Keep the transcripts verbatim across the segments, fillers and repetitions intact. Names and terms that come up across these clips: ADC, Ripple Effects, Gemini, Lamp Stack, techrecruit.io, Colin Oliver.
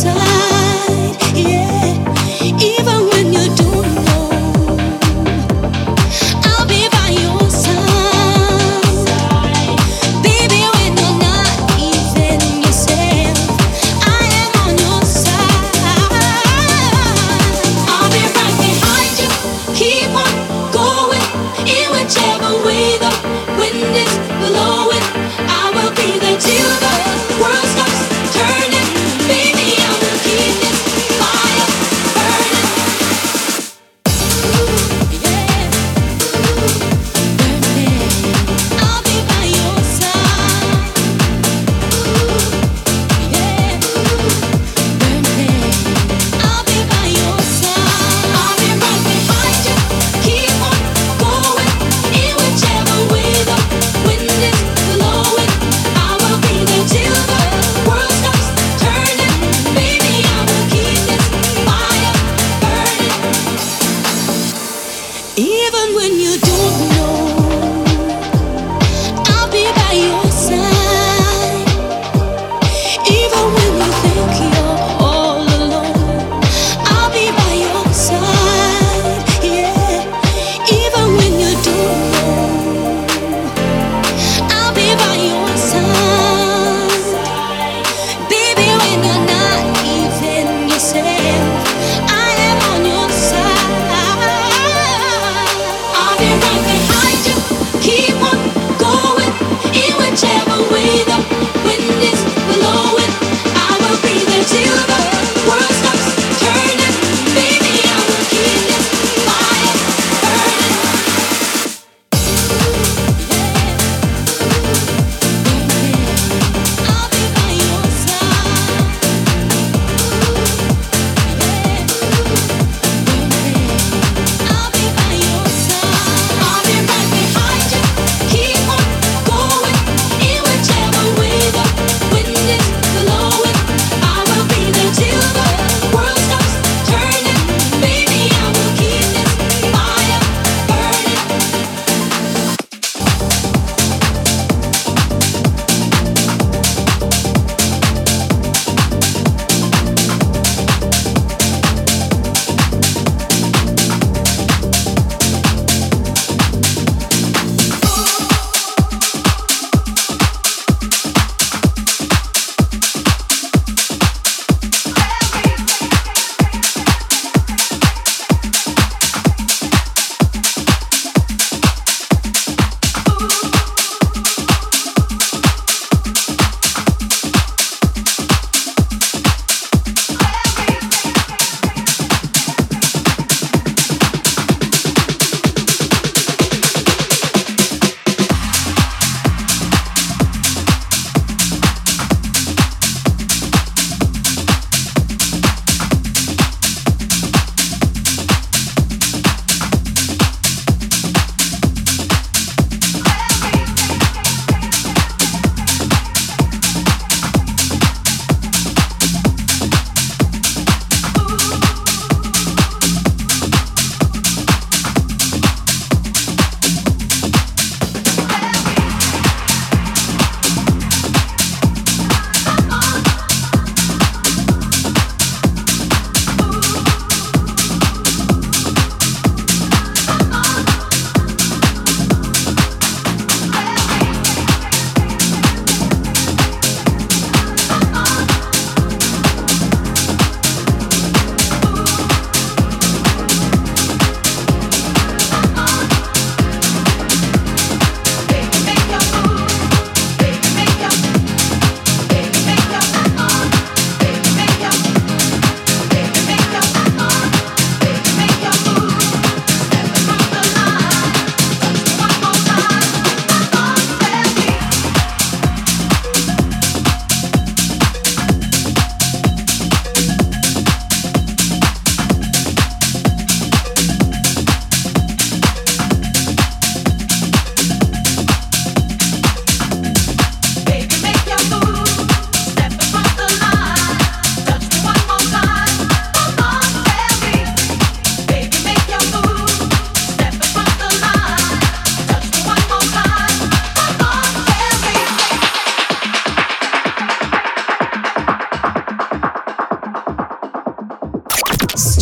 I will be there till the world stops turning. Baby, I will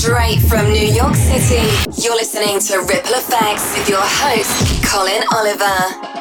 Straight from New York City, you're listening to Ripple Effects with your host, Colin Oliver.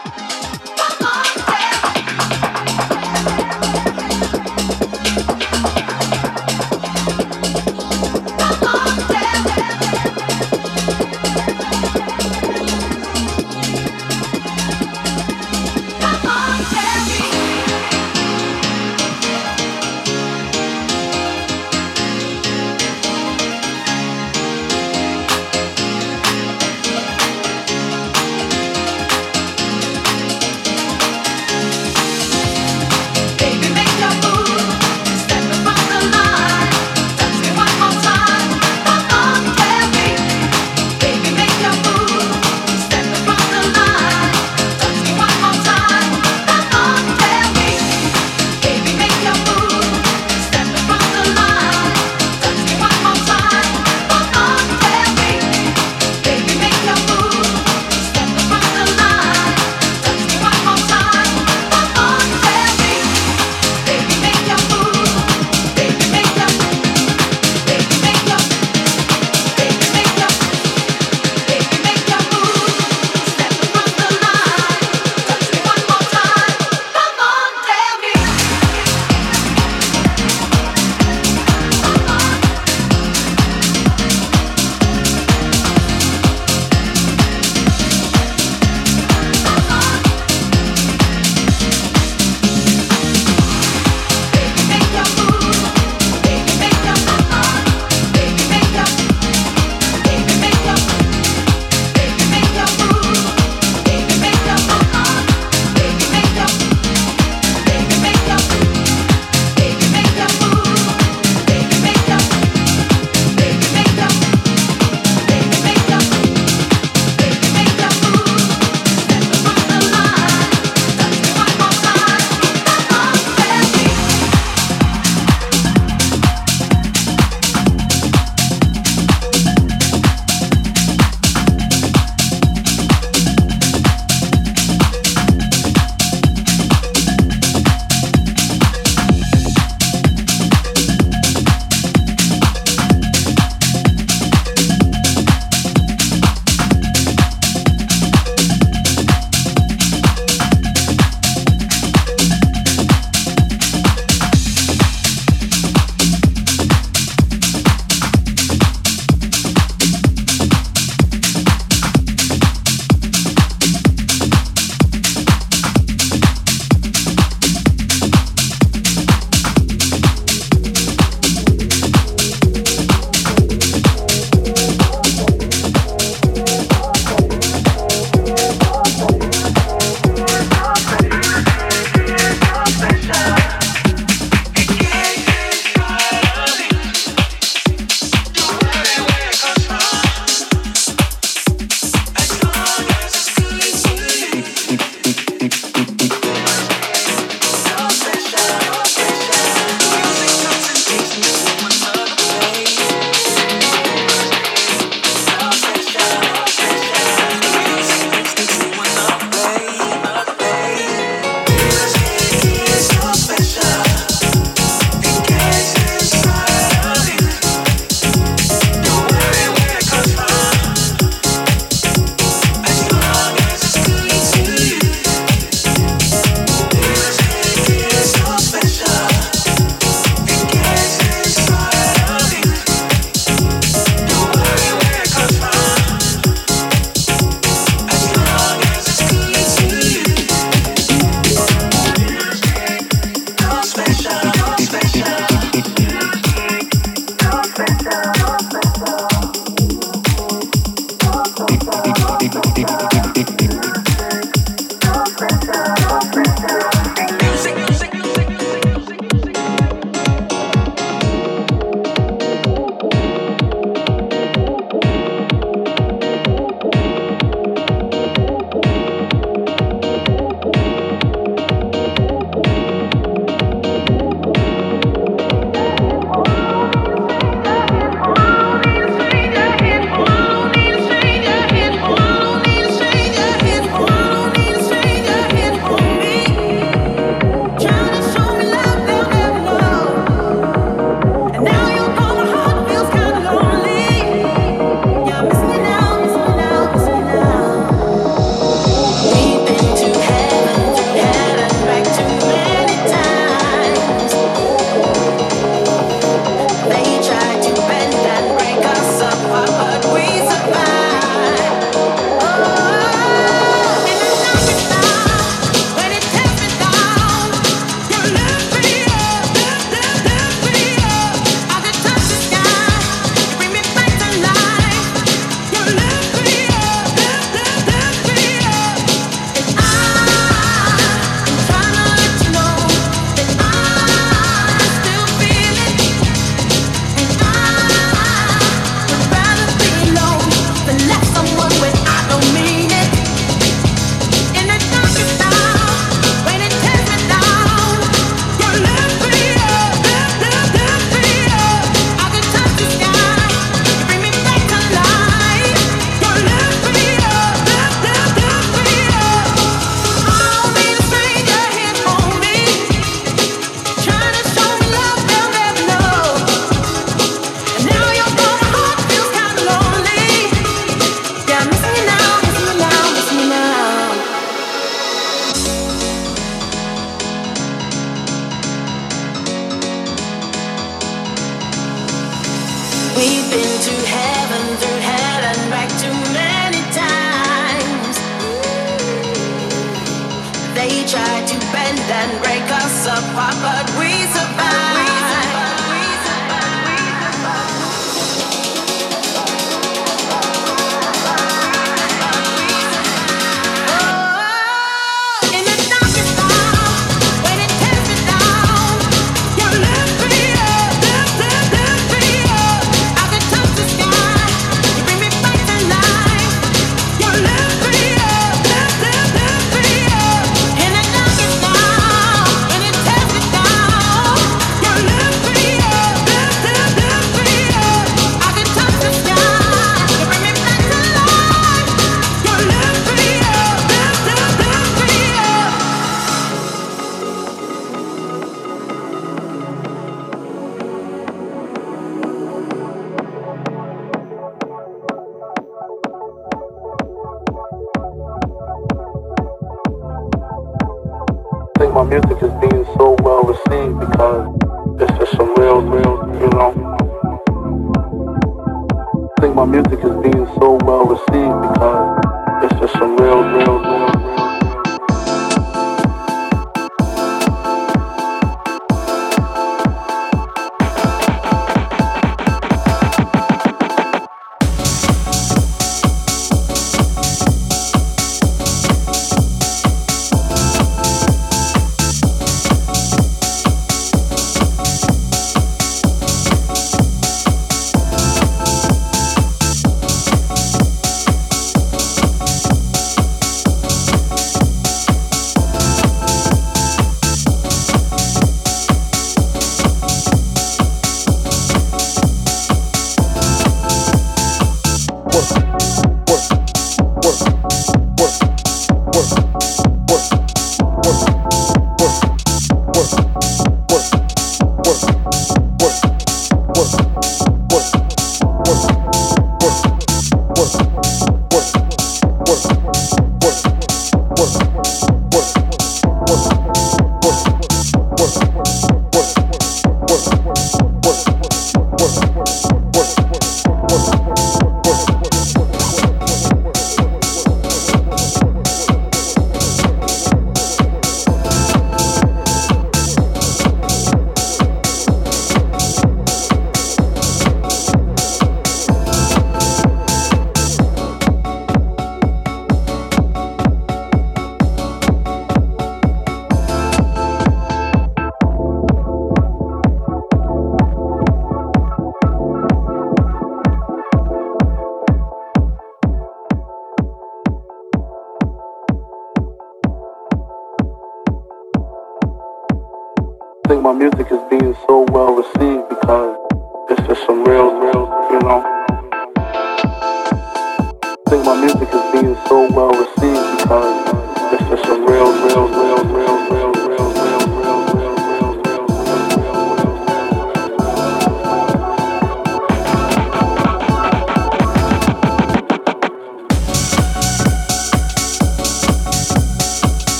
Grace.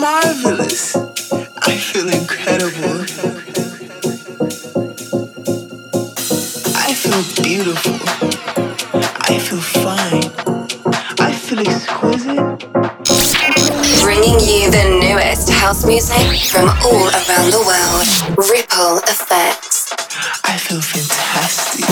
marvelous. I feel incredible. I feel beautiful. I feel fine. I feel exquisite. Bringing you the newest house music from all around the world. Ripple Effects. I feel fantastic.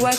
Should I ever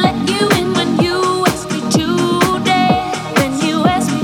let you in when you asked me today? When you asked me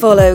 follow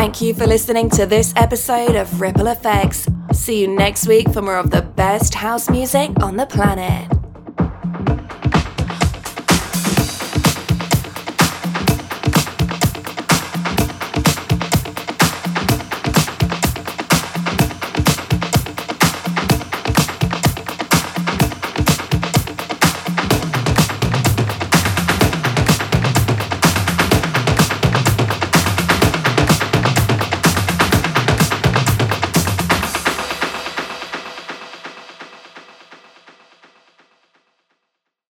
Thank you for listening to this episode of Ripple Effects. See you next week for more of the best house music on the planet.